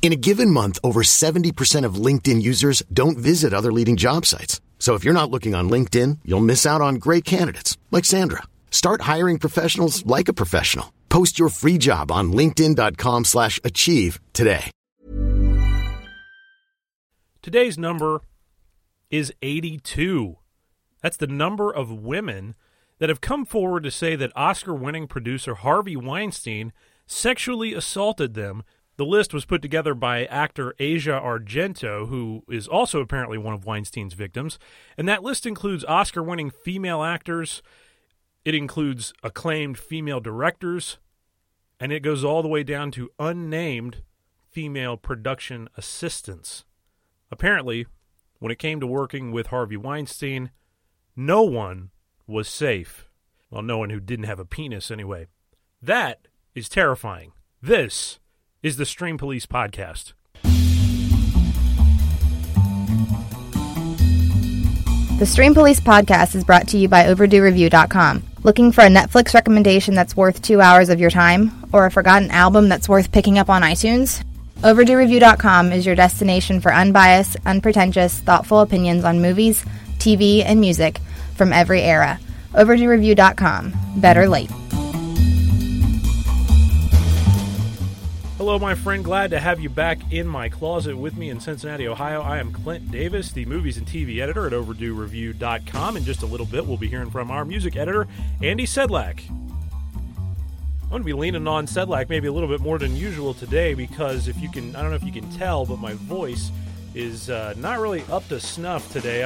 In a given month, over 70% of LinkedIn users don't visit other leading job sites. So if you're not looking on LinkedIn, you'll miss out on great candidates like Sandra. Start hiring professionals like a professional. Post your free job on linkedin.com/achieve today. Today's number is 82. That's the number of women that have come forward to say that Oscar-winning producer Harvey Weinstein sexually assaulted them. The list was put together by actor Asia Argento, who is also apparently one of Weinstein's victims. And that list includes Oscar-winning female actors. It includes acclaimed female directors. And it goes all the way down to unnamed female production assistants. Apparently, when it came to working with Harvey Weinstein, no one was safe. Well, no one who didn't have a penis, anyway. That is terrifying. This is the Stream Police Podcast. The Stream Police Podcast is brought to you by OverdueReview.com. Looking for a Netflix recommendation that's worth 2 hours of your time, or a forgotten album that's worth picking up on iTunes? OverdueReview.com is your destination for unbiased, unpretentious, thoughtful opinions on movies, TV, and music from every era. OverdueReview.com. Better late. Hello, my friend. Glad to have you back in my closet with me in Cincinnati, Ohio. I am Clint Davis, the movies and TV editor at OverdueReview.com. In just a little bit, we'll be hearing from our music editor, Andy Sedlak. I'm going to be leaning on Sedlak maybe a little bit more than usual today because I don't know if you can tell, but my voice is not really up to snuff today.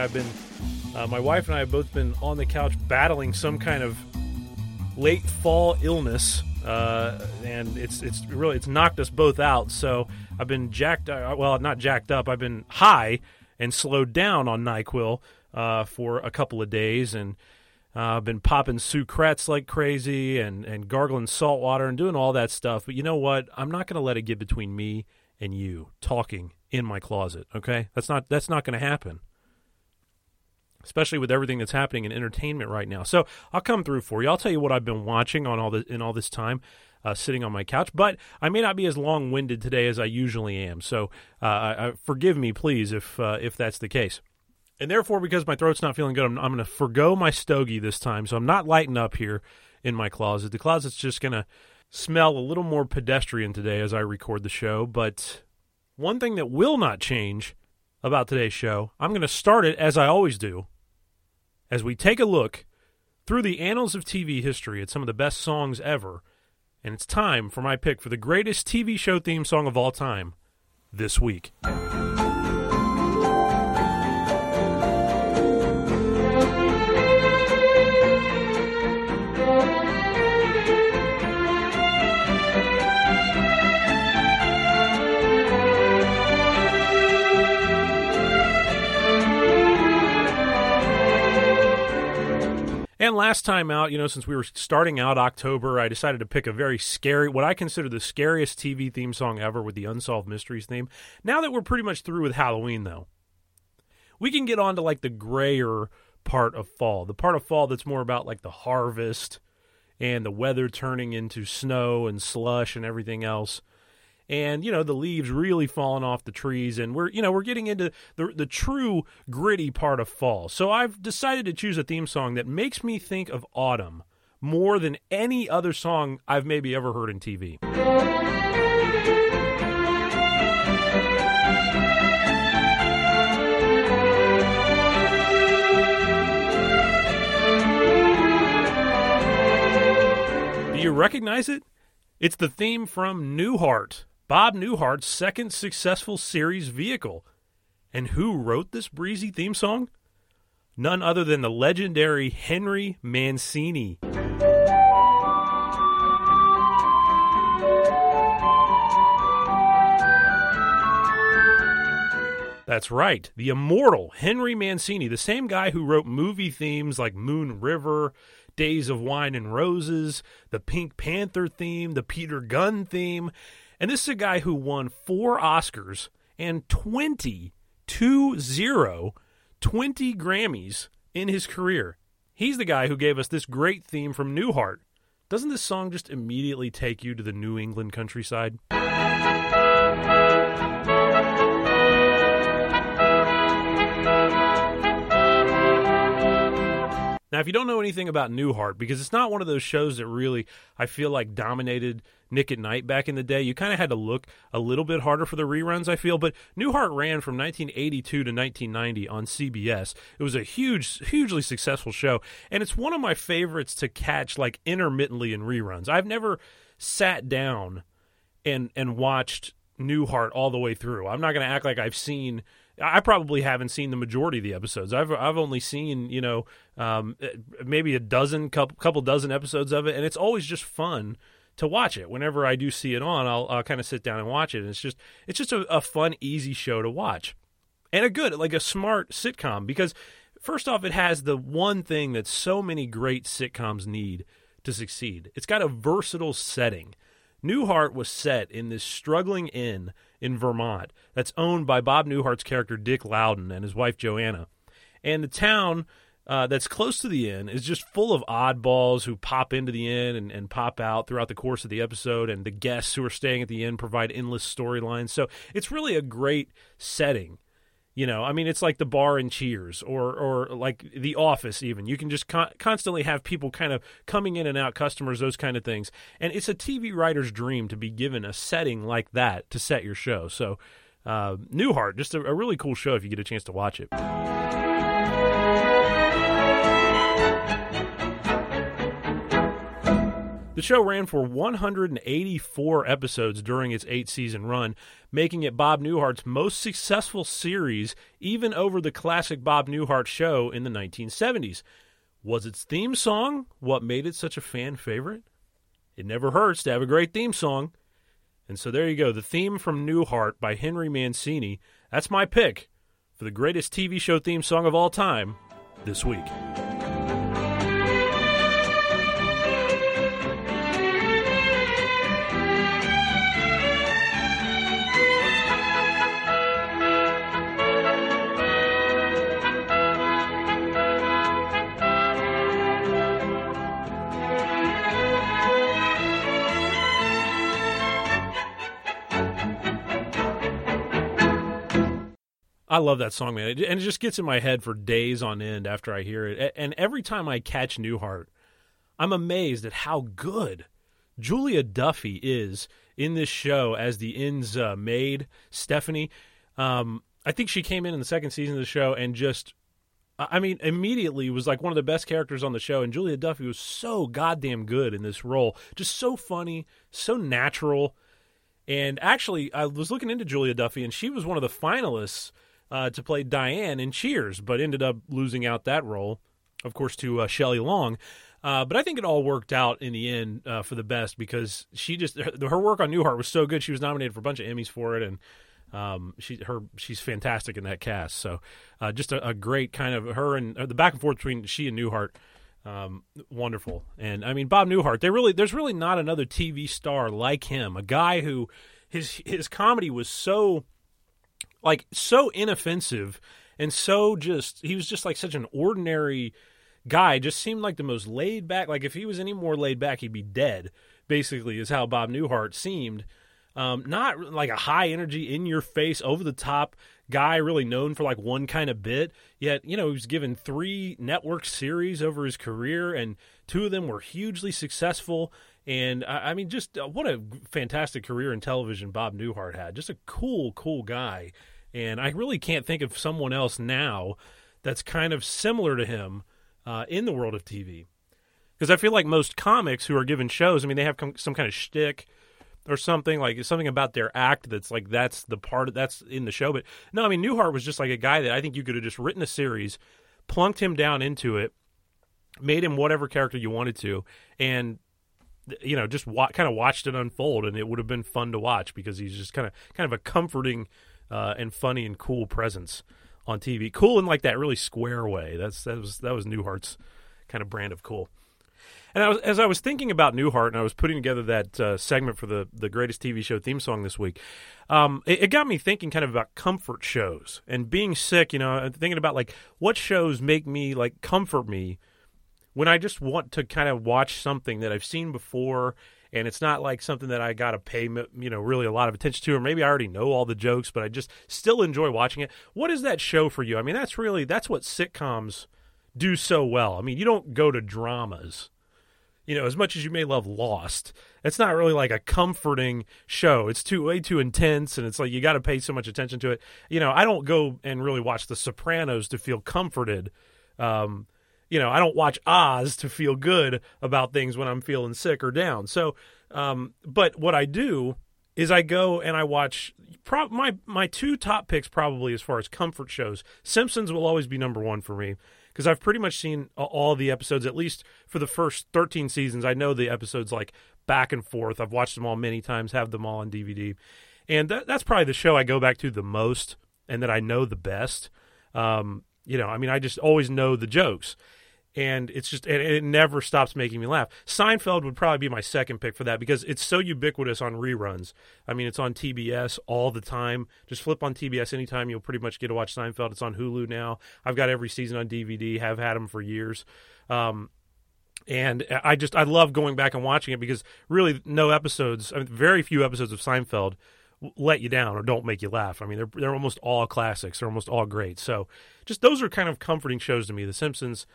My wife and I have both been on the couch battling some kind of late fall illness. And it's really knocked us both out. So I've been I've been high and slowed down on NyQuil for a couple of days, and I've been popping Sucrets like crazy and gargling salt water and doing all that stuff. But you know what? I'm not going to let it get between me and you talking in my closet. Okay, that's not going to happen. Especially with everything that's happening in entertainment right now. So I'll come through for you. I'll tell you what I've been watching all this time sitting on my couch. But I may not be as long-winded today as I usually am. So forgive me, please, if that's the case. And therefore, because my throat's not feeling good, I'm going to forgo my stogie this time. So I'm not lighting up here in my closet. The closet's just going to smell a little more pedestrian today as I record the show. But one thing that will not change about today's show, I'm going to start it as I always do, as we take a look through the annals of TV history at some of the best songs ever, and it's time for my pick for the greatest TV show theme song of all time this week. And last time out, since we were starting out October, I decided to pick a very scary, what I consider the scariest TV theme song ever with the Unsolved Mysteries theme. Now that we're pretty much through with Halloween, though, we can get on to, like, the grayer part of fall. The part of fall that's more about, like, the harvest and the weather turning into snow and slush and everything else. And, the leaves really falling off the trees. And we're getting into the true gritty part of fall. So I've decided to choose a theme song that makes me think of autumn more than any other song I've maybe ever heard in TV. recognize it? It's the theme from Newhart, Bob Newhart's second successful series vehicle. And who wrote this breezy theme song? None other than the legendary Henry Mancini. That's right, the immortal Henry Mancini, the same guy who wrote movie themes like Moon River, Days of Wine and Roses, the Pink Panther theme, the Peter Gunn theme. And this is a guy who won 4 Oscars and 20 Grammys in his career. He's the guy who gave us this great theme from Newhart. Doesn't this song just immediately take you to the New England countryside? Now, if you don't know anything about Newhart, because it's not one of those shows that really, I feel like, dominated Nick at Night back in the day. You kind of had to look a little bit harder for the reruns, I feel. But Newhart ran from 1982 to 1990 on CBS. It was a hugely successful show, and it's one of my favorites to catch, like, intermittently in reruns. I've never sat down and watched Newhart all the way through. I'm not going to act like I've seen... I probably haven't seen the majority of the episodes. I've only seen, maybe a couple dozen episodes of it, and it's always just fun to watch it. Whenever I do see it on, I'll kind of sit down and watch it, and it's just a fun, easy show to watch. And a good, like a smart sitcom, because first off, it has the one thing that so many great sitcoms need to succeed. It's got a versatile setting. Newhart was set in this struggling inn in Vermont that's owned by Bob Newhart's character Dick Loudon and his wife Joanna. And the town that's close to the inn is just full of oddballs who pop into the inn and pop out throughout the course of the episode, and the guests who are staying at the inn provide endless storylines. So it's really a great setting. It's like the bar in Cheers or like The Office even. You can just constantly have people kind of coming in and out, customers, those kind of things. And it's a TV writer's dream to be given a setting like that to set your show. So Newhart, just a really cool show if you get a chance to watch it. The show ran for 184 episodes during its 8-season run, making it Bob Newhart's most successful series, even over the classic Bob Newhart show in the 1970s. Was its theme song what made it such a fan favorite? It never hurts to have a great theme song. And so there you go, the theme from Newhart by Henry Mancini. That's my pick for the greatest TV show theme song of all time this week. I love that song, man. And it just gets in my head for days on end after I hear it. And every time I catch Newhart, I'm amazed at how good Julia Duffy is in this show as the inn's maid, Stephanie. I think she came in the second season of the show and immediately was like one of the best characters on the show. And Julia Duffy was so goddamn good in this role. Just so funny, so natural. And actually, I was looking into Julia Duffy, and she was one of the finalists to play Diane in Cheers, but ended up losing out that role, of course, to Shelley Long. But I think it all worked out in the end for the best, because her work on Newhart was so good. She was nominated for a bunch of Emmys for it, and she's fantastic in that cast. So just a great kind of her and the back and forth between she and Newhart. Wonderful. And Bob Newhart, there's really not another TV star like him, a guy who his comedy was so inoffensive and he was just like such an ordinary guy, just seemed like the most laid back, like if he was any more laid back, he'd be dead, basically, is how Bob Newhart seemed. Not like a high energy, in your face, over the top guy really known for like one kind of bit. Yet, he was given 3 network series over his career, and 2 of them were hugely successful. And just what a fantastic career in television Bob Newhart had. Just a cool guy. And I really can't think of someone else now that's kind of similar to him in the world of TV. Because I feel like most comics who are given shows, I mean, they have some kind of shtick or something, like something about their act that's like that's the part of, that's in the show. But no, I mean, Newhart was just like a guy that I think you could have just written a series, plunked him down into it, made him whatever character you wanted to, and you know, just kind of watched it unfold, and it would have been fun to watch because he's just kind of a comforting and funny and cool presence on TV. Cool in like that really square way. That was Newhart's kind of brand of cool. And as I was thinking about Newhart, and I was putting together that segment for the greatest TV show theme song this week, it got me thinking kind of about comfort shows and being sick. You know, thinking about like what shows make me like comfort me when I just want to kind of watch something that I've seen before, and it's not like something that I got to pay really a lot of attention to, or maybe I already know all the jokes, but I just still enjoy watching it. What is that show for you? I mean, that's what sitcoms do so well. I mean, you don't go to dramas. You know, as much as you may love Lost, it's not really like a comforting show. It's way too intense, and it's like you got to pay so much attention to it. You know, I don't go and really watch The Sopranos to feel comforted. You know, I don't watch Oz to feel good about things when I'm feeling sick or down. So, but what I do is I go and I watch my two top picks probably as far as comfort shows. Simpsons will always be number one for me, because I've pretty much seen all the episodes, at least for the first 13 seasons. I know the episodes like back and forth. I've watched them all many times, have them all on DVD. And that's probably the show I go back to the most and that I know the best. You know, I mean, I just always know the jokes. And it's just, and it never stops making me laugh. Seinfeld would probably be my second pick for that because it's so ubiquitous on reruns. I mean, it's on TBS all the time. Just flip on TBS anytime. You'll pretty much get to watch Seinfeld. It's on Hulu now. I've got every season on DVD. Have had them for years. And I love going back and watching it because really very few episodes of Seinfeld let you down or don't make you laugh. I mean, they're almost all classics. They're almost all great. So just those are kind of comforting shows to me. The Simpsons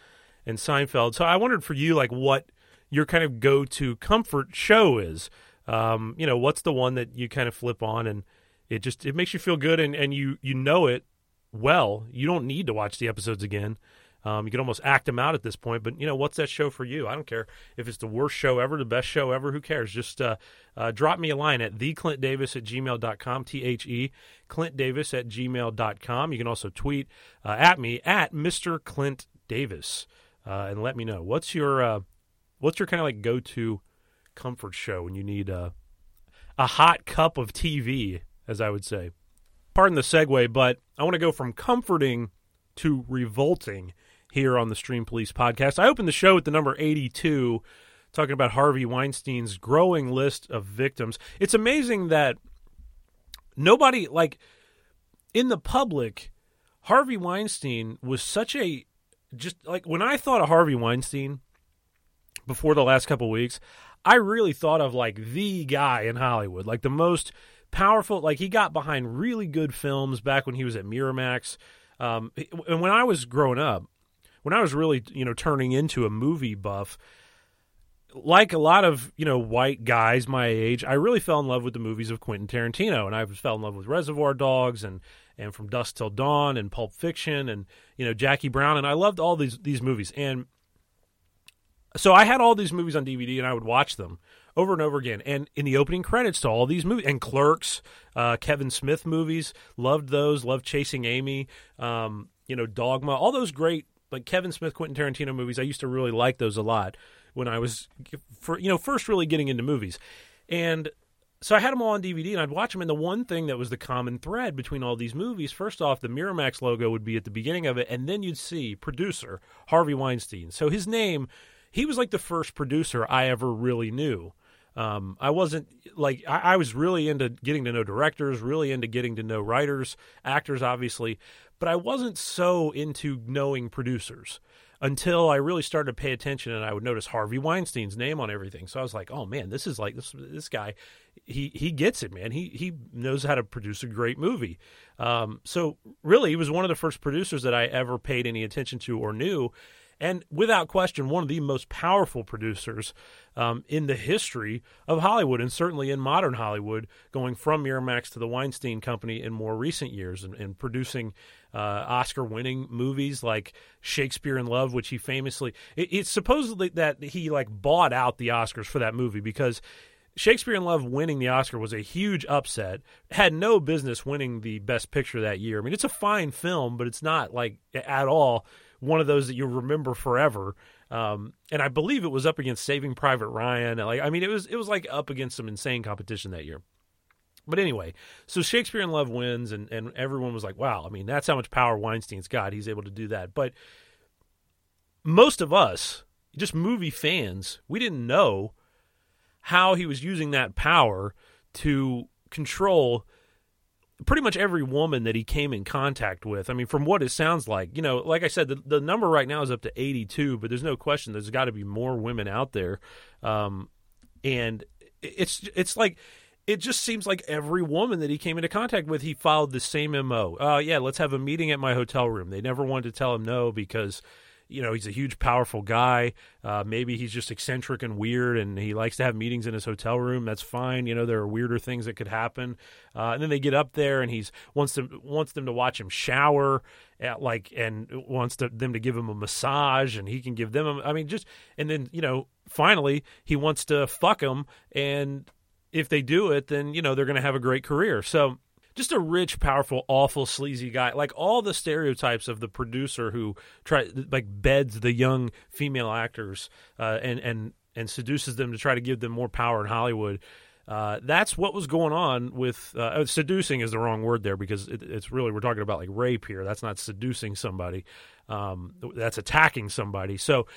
and Seinfeld. So I wondered for you, like, what your kind of go-to comfort show is. You know, what's the one that you kind of flip on and it makes you feel good and you know it well. You don't need to watch the episodes again. You can almost act them out at this point. But, you know, what's that show for you? I don't care if it's the worst show ever, the best show ever. Who cares? Just drop me a line at theclintdavis@gmail.com, T-H-E, clintdavis@gmail.com. You can also tweet at me, at Mr. Clint Davis. And let me know what's your kind of like go-to comfort show when you need a hot cup of TV, as I would say. Pardon the segue, but I want to go from comforting to revolting here on the Stream Police podcast. I opened the show with the number 82, talking about Harvey Weinstein's growing list of victims. It's amazing that nobody, like in the public, Harvey Weinstein was such a, just like when I thought of Harvey Weinstein before the last couple of weeks, I really thought of like the guy in Hollywood, like the most powerful, like he got behind really good films back when he was at Miramax. And when I was growing up, when I was really, you know, turning into a movie buff, like a lot of, you know, white guys my age, I really fell in love with the movies of Quentin Tarantino, and I fell in love with Reservoir Dogs and From Dusk Till Dawn and Pulp Fiction and, you know, Jackie Brown. And I loved all these movies. And so I had all these movies on DVD and I would watch them over and over again. And in the opening credits to all these movies, and Clerks, Kevin Smith movies, loved those, loved Chasing Amy, you know, Dogma, all those great, like Kevin Smith, Quentin Tarantino movies. I used to really like those a lot when I was, you know, first really getting into movies. And so I had them all on DVD, and I'd watch them, and the one thing that was the common thread between all these movies, first off, the Miramax logo would be at the beginning of it, and then you'd see producer Harvey Weinstein. So his name, he was like the first producer I ever really knew. I wasn't like, I was really into getting to know directors, really into getting to know writers, actors, obviously, but I wasn't so into knowing producers until I really started to pay attention, and I would notice Harvey Weinstein's name on everything. So I was like, oh, man, this is like this guy. He gets it, man. He knows how to produce a great movie. So really, he was one of the first producers that I ever paid any attention to or knew. and without question, one of the most powerful producers in the history of Hollywood, and certainly in modern Hollywood, going from Miramax to the Weinstein Company in more recent years, and producing Oscar-winning movies like Shakespeare in Love, which he famously – it's supposedly that he like bought out the Oscars for that movie because – Shakespeare in Love winning the Oscar was a huge upset, had no business winning the Best Picture that year. I mean, it's a fine film, but it's not like at all one of those that you'll remember forever. And I believe it was up against Saving Private Ryan. Like, I mean, it was like up against some insane competition that year. But anyway, so Shakespeare in Love wins, and everyone was like, wow, I mean, that's how much power Weinstein's got. He's able to do that. But most of us, just movie fans, we didn't know how he was using that power to control pretty much every woman that he came in contact with. I mean, from what it sounds like, you know, like I said, the number right now is up to 82, but there's no question there's got to be more women out there. And it's like, it just seems like every woman that he came into contact with, he followed the same MO. Yeah, let's have a meeting at my hotel room. They never wanted to tell him no because, you know, he's a huge, powerful guy. Maybe he's just eccentric and weird, and he likes to have meetings in his hotel room. That's fine. You know, there are weirder things that could happen. And then they get up there, and he wants them to watch him shower, and wants them to give him a massage, and he can give them and then, you know, finally he wants to fuck him, and if they do it, then, you know, they're going to have a great career. So just a rich, powerful, awful, sleazy guy. Like all the stereotypes of the producer who beds the young female actors and seduces them to try to give them more power in Hollywood. That's what was going on with seducing is the wrong word there because it's really, we're talking about like rape here. That's not seducing somebody. That's attacking somebody. So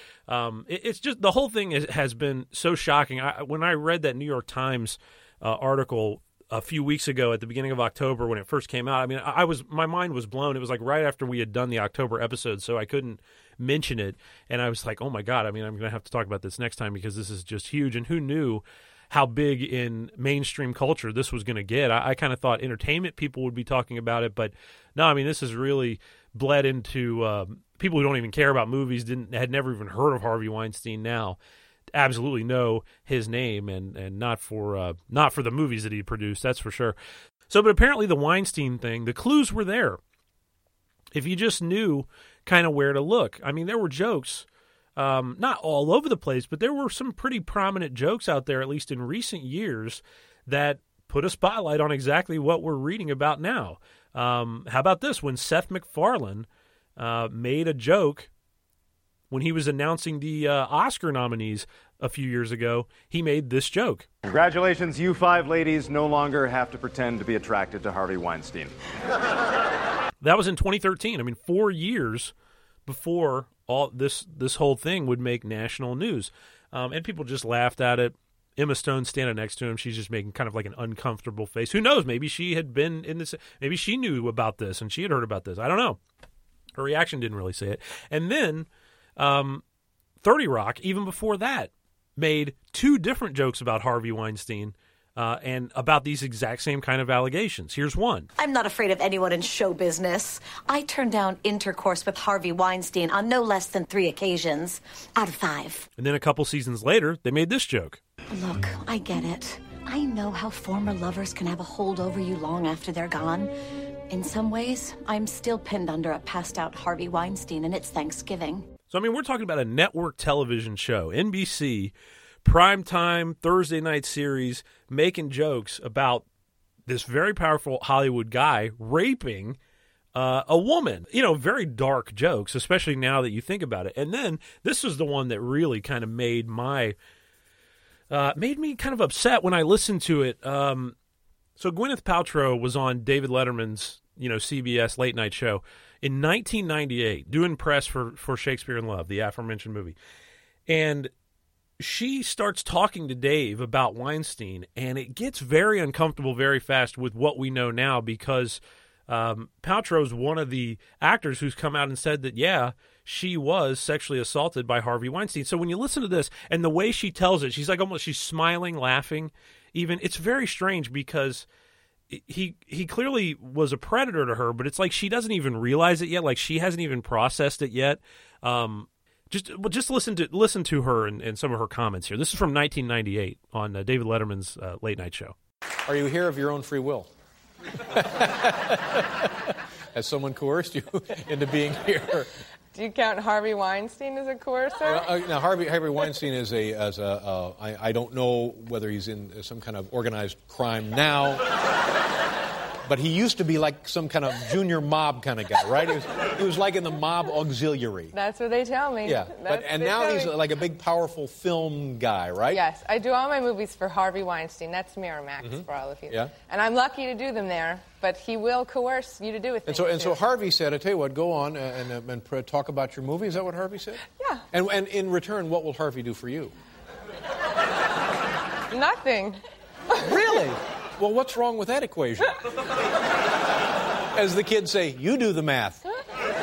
it's just the whole thing has been so shocking. When I read that New York Times article a few weeks ago at the beginning of October when it first came out, I mean, my mind was blown. It was like right after we had done the October episode, so I couldn't mention it. And I was like, oh my God, I mean, I'm going to have to talk about this next time because this is just huge. And who knew how big in mainstream culture this was going to get? I kind of thought entertainment people would be talking about it, but no, I mean, this has really bled into people who don't even care about movies, had never even heard of Harvey Weinstein now. Absolutely know his name, and not for the movies that he produced, that's for sure. So, but apparently the Weinstein thing, the clues were there. If you just knew kind of where to look. I mean, there were jokes, not all over the place, but there were some pretty prominent jokes out there, at least in recent years, that put a spotlight on exactly what we're reading about now. How about this? When Seth MacFarlane made a joke when he was announcing the Oscar nominees a few years ago, he made this joke. Congratulations, you five ladies no longer have to pretend to be attracted to Harvey Weinstein. That was in 2013. I mean, 4 years before all this whole thing would make national news. And people just laughed at it. Emma Stone standing next to him, she's just making kind of like an uncomfortable face. Who knows? Maybe she had been in this. Maybe she knew about this and she had heard about this. I don't know. Her reaction didn't really say it. And then 30 Rock, even before that, made two different jokes about Harvey Weinstein and about these exact same kind of allegations. Here's one. I'm not afraid of anyone in show business. I turned down intercourse with Harvey Weinstein on no less than 3 occasions out of 5. And then a couple seasons later, they made this joke. Look, I get it. I know how former lovers can have a hold over you long after they're gone. In some ways, I'm still pinned under a passed-out Harvey Weinstein, and it's Thanksgiving. So, I mean, we're talking about a network television show, NBC, primetime Thursday night series, making jokes about this very powerful Hollywood guy raping a woman. You know, very dark jokes, especially now that you think about it. And then this was the one that really kind of made me kind of upset when I listened to it. So Gwyneth Paltrow was on David Letterman's, you know, CBS late night show in 1998, doing press for Shakespeare in Love, the aforementioned movie. And she starts talking to Dave about Weinstein, and it gets very uncomfortable very fast with what we know now because Paltrow's one of the actors who's come out and said that, yeah, she was sexually assaulted by Harvey Weinstein. So when you listen to this and the way she tells it, she's like almost, she's smiling, laughing even. It's very strange because he clearly was a predator to her, but it's like she doesn't even realize it yet. Like she hasn't even processed it yet. Just listen to her and some of her comments here. This is from 1998 on David Letterman's late night show. Are you here of your own free will? Has someone coerced you into being here? Do you count Harvey Weinstein as a coercer? Now, Harvey Weinstein is I don't know whether he's in some kind of organized crime now, but he used to be like some kind of junior mob kind of guy, right? He was like in the mob auxiliary. That's what they tell me. Yeah, and now he's like a big, powerful film guy, right? Yes, I do all my movies for Harvey Weinstein. That's Miramax for all of you. Yeah. And I'm lucky to do them there. But he will coerce you to do it. And so Harvey said, I tell you what, go on and talk about your movie. Is that what Harvey said? Yeah. And in return, what will Harvey do for you? Nothing. Really? Well, what's wrong with that equation? As the kids say, you do the math.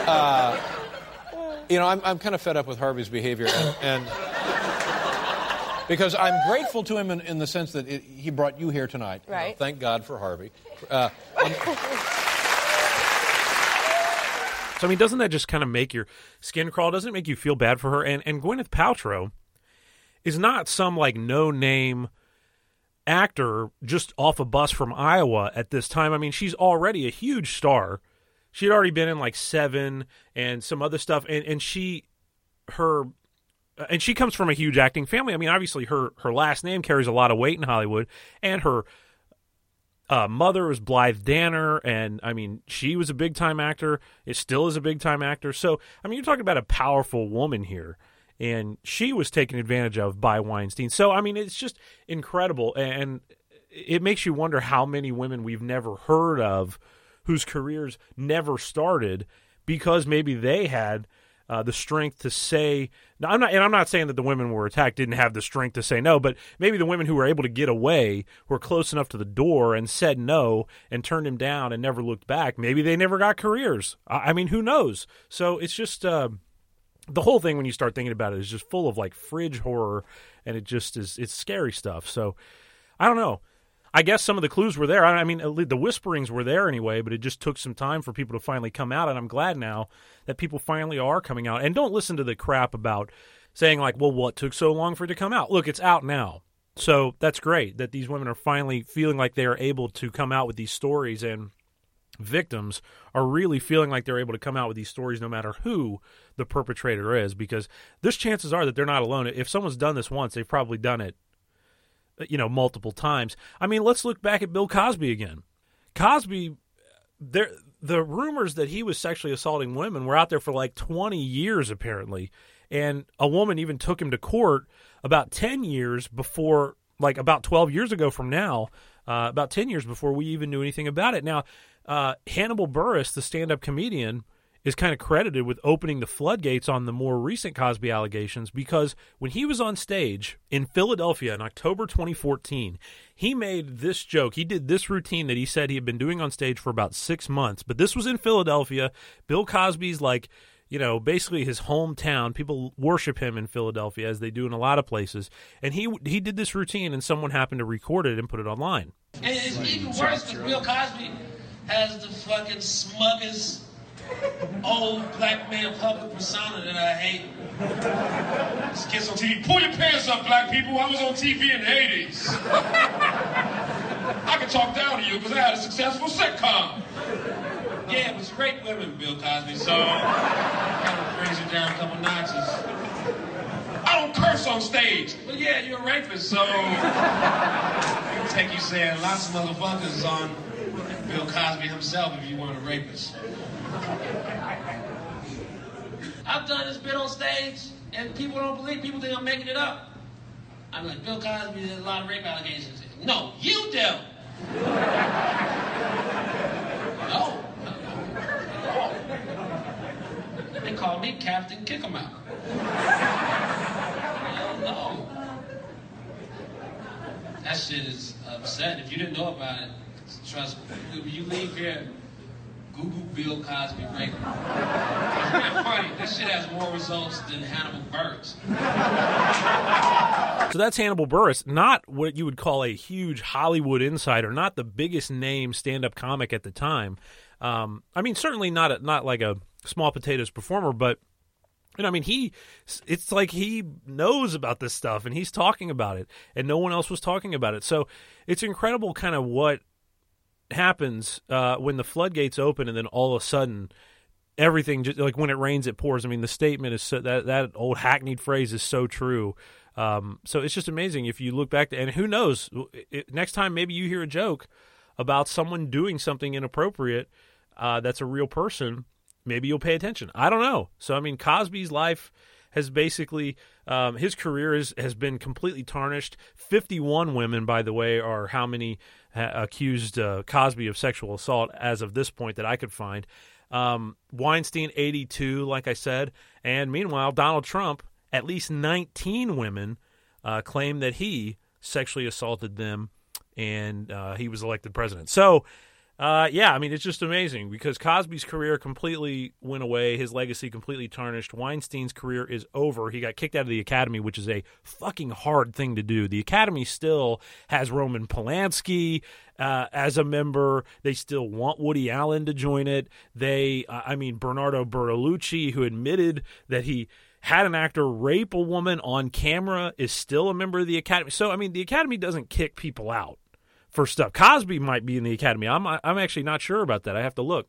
I'm kind of fed up with Harvey's behavior. Because I'm grateful to him in the sense that he brought you here tonight. Right. You know, thank God for Harvey. So, I mean, doesn't that just kind of make your skin crawl? Doesn't it make you feel bad for her? And Gwyneth Paltrow is not some, like, no-name actor just off a bus from Iowa at this time. I mean, she's already a huge star. She had already been in, like, Seven and some other stuff. And she comes from a huge acting family. I mean, obviously, her last name carries a lot of weight in Hollywood. And her mother was Blythe Danner. And, I mean, she was a big-time actor. It still is a big-time actor. So, I mean, you're talking about a powerful woman here. And she was taken advantage of by Weinstein. So, I mean, it's just incredible. And it makes you wonder how many women we've never heard of whose careers never started because maybe they had the strength to say no. I'm not saying that the women were attacked didn't have the strength to say no, but maybe the women who were able to get away were close enough to the door and said no and turned him down and never looked back. Maybe they never got careers. I mean, who knows? So it's just the whole thing when you start thinking about it is just full of like fridge horror, and it just is. It's scary stuff. So I don't know. I guess some of the clues were there. I mean, the whisperings were there anyway, but it just took some time for people to finally come out, and I'm glad now that people finally are coming out. And don't listen to the crap about saying, like, well, what took so long for it to come out? Look, it's out now. So that's great that these women are finally feeling like they are able to come out with these stories, and victims are really feeling like they're able to come out with these stories no matter who the perpetrator is, because there's chances are that they're not alone. If someone's done this once, they've probably done it, you know, multiple times. I mean, let's look back at Bill Cosby again. Cosby, the rumors that he was sexually assaulting women were out there for like 20 years, apparently. And a woman even took him to court about 10 years before, like about 12 years ago from now, about 10 years before we even knew anything about it. Now, Hannibal Buress, the stand-up comedian, is kind of credited with opening the floodgates on the more recent Cosby allegations, because when he was on stage in Philadelphia in October 2014, he made this joke. He did this routine that he said he had been doing on stage for about 6 months, but this was in Philadelphia. Bill Cosby's like, you know, basically his hometown. People worship him in Philadelphia as they do in a lot of places. And he did this routine, and someone happened to record it and put it online. And it's even worse because Bill Cosby has the fucking smuggest old black man public persona that I hate. Just kids on TV. Pull your pants up, black people. I was on TV in the 80s. I can talk down to you because I had a successful sitcom. Yeah, it was great women, Bill Cosby, so I gotta raise it down a couple notches. I don't curse on stage. But yeah, you're a rapist, so it'll take you saying lots of motherfuckers on Bill Cosby himself if you weren't a rapist. I've done this bit on stage, and people don't believe. People think I'm making it up. I'm like, Bill Cosby did a lot of rape allegations. No, you do. No. They call me Captain Kick 'em Out. No. That shit is upsetting. If you didn't know about it, trust me. You leave here. Google Bill Cosby rape. It's not funny. This shit has more results than Hannibal Buress. So that's Hannibal Buress, not what you would call a huge Hollywood insider, not the biggest name stand-up comic at the time. I mean, certainly not like a small potatoes performer, but You know, I mean, it's like he knows about this stuff and he's talking about it and no one else was talking about it. So it's incredible kind of what happens when the floodgates open and then all of a sudden everything, just like when it rains, it pours. I mean, the statement is so, that old hackneyed phrase is so true. So it's just amazing if you look back to, and who knows, next time maybe you hear a joke about someone doing something inappropriate that's a real person. Maybe you'll pay attention. I don't know. So, I mean, Cosby's life has basically his career has been completely tarnished. 51 women, by the way, are how many accused Cosby of sexual assault as of this point that I could find. Weinstein, 82, like I said. And meanwhile, Donald Trump, at least 19 women claim that he sexually assaulted them, and he was elected president. So, yeah, I mean, it's just amazing because Cosby's career completely went away. His legacy completely tarnished. Weinstein's career is over. He got kicked out of the Academy, which is a fucking hard thing to do. The Academy still has Roman Polanski as a member. They still want Woody Allen to join it. They, I mean, Bernardo Bertolucci, who admitted that he had an actor rape a woman on camera, is still a member of the Academy. So, I mean, the Academy doesn't kick people out for stuff. Cosby might be in the Academy. I'm actually not sure about that. I have to look.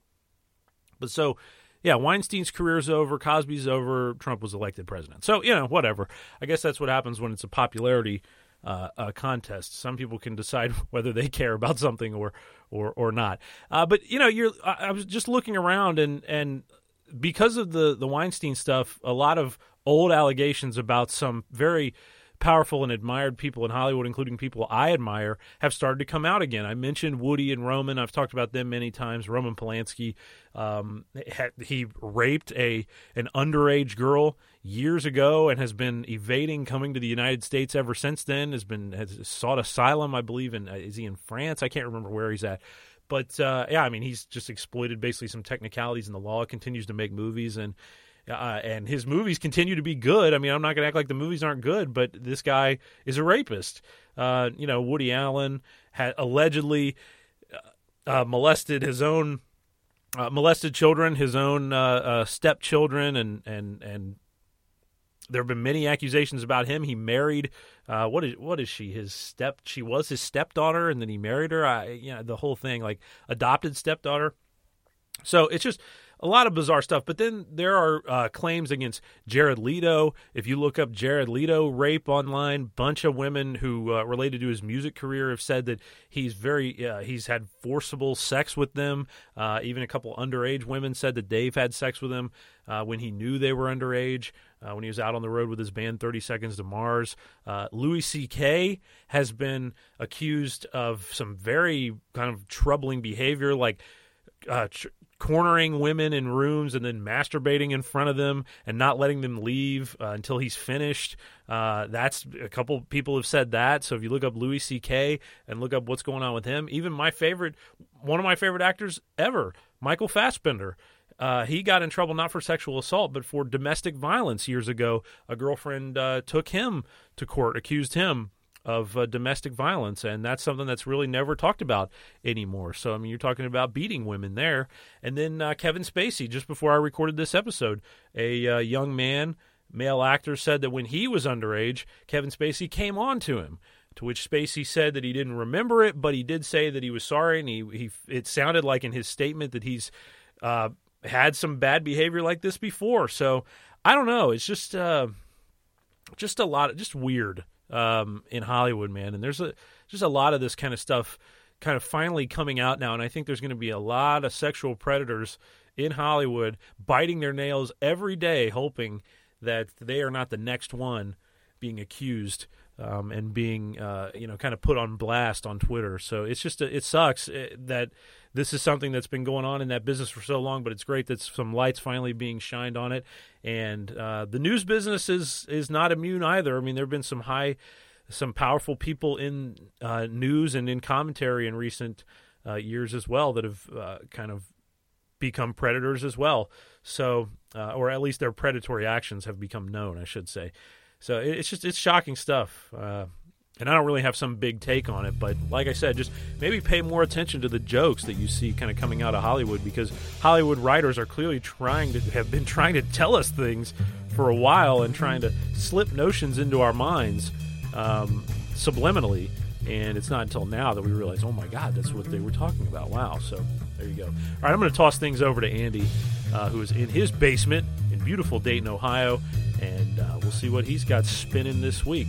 But so, yeah, Weinstein's career's over. Cosby's over. Trump was elected president. So, you know, whatever. I guess that's what happens when it's a popularity contest. Some people can decide whether they care about something or not. But, you know, I was just looking around, and because of the Weinstein stuff, a lot of old allegations about some very powerful and admired people in Hollywood, including people I admire, have started to come out again. I mentioned Woody and Roman. I've talked about them many times. Roman Polanski, he raped an underage girl years ago and has been evading coming to the United States ever since then, has sought asylum, I believe, is he in France? I can't remember where he's at. But, yeah, I mean, he's just exploited basically some technicalities in the law, continues to make movies, and his movies continue to be good. I mean, I'm not going to act like the movies aren't good, but this guy is a rapist. You know, Woody Allen had allegedly molested children, his own stepchildren, and there have been many accusations about him. He married what is she? She was his stepdaughter, and then he married her. You know, the whole thing, like adopted stepdaughter. So it's just a lot of bizarre stuff, but then there are claims against Jared Leto. If you look up Jared Leto rape online, bunch of women who related to his music career have said that he's had forcible sex with them. Even a couple underage women said that they've had sex with him when he knew they were underage, when he was out on the road with his band 30 Seconds to Mars. Louis C.K. has been accused of some very kind of troubling behavior, like cornering women in rooms and then masturbating in front of them and not letting them leave until he's finished. That's a couple people have said that. So if you look up Louis C.K. and look up what's going on with him, even one of my favorite actors ever, Michael Fassbender, he got in trouble not for sexual assault but for domestic violence years ago. A girlfriend took him to court, accused him of domestic violence, and that's something that's really never talked about anymore. So, I mean, you're talking about beating women there. And then Kevin Spacey, just before I recorded this episode, a young man, male actor, said that when he was underage, Kevin Spacey came on to him, to which Spacey said that he didn't remember it, but he did say that he was sorry, and it sounded like in his statement that he's had some bad behavior like this before. So, I don't know. It's just a lot, just weird in Hollywood, man. And there's just a lot of this kind of stuff kind of finally coming out now, and I think there's going to be a lot of sexual predators in Hollywood biting their nails every day, hoping that they are not the next one being accused and being you know, kind of put on blast on Twitter. So it's just it sucks that this is something that's been going on in that business for so long, but it's great that some light's finally being shined on it. And the news business is not immune either. I mean, there have been some powerful people in news and in commentary in recent years as well that have kind of become predators as well. So, or at least their predatory actions have become known, I should say. So it's shocking stuff. And I don't really have some big take on it, but like I said, just maybe pay more attention to the jokes that you see kind of coming out of Hollywood, because Hollywood writers have been trying to tell us things for a while and trying to slip notions into our minds subliminally. And it's not until now that we realize, oh my God, that's what they were talking about. Wow. So there you go. All right, I'm going to toss things over to Andy, who is in his basement in beautiful Dayton, Ohio. And we'll see what he's got spinning this week.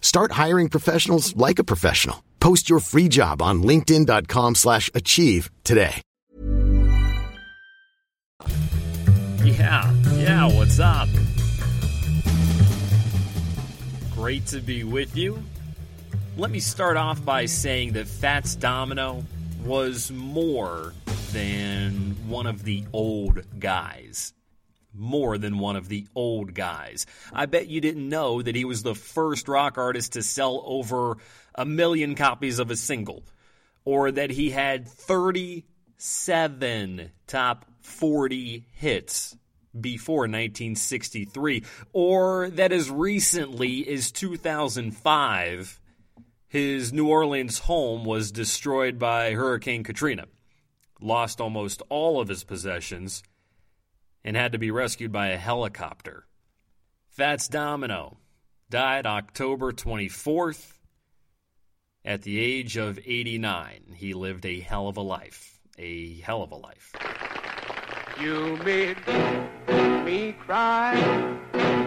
Start hiring professionals like a professional. Post your free job on linkedin.com/achieve today. Yeah, what's up? Great to be with you. Let me start off by saying that Fats Domino was more than one of the old guys. I bet you didn't know that he was the first rock artist to sell over 1 million copies of a single, or that he had 37 top 40 hits before 1963, or that as recently as 2005, his New Orleans home was destroyed by Hurricane Katrina, lost almost all of his possessions, and had to be rescued by a helicopter. Fats Domino died October 24th at the age of 89. He lived a hell of a life. You made me cry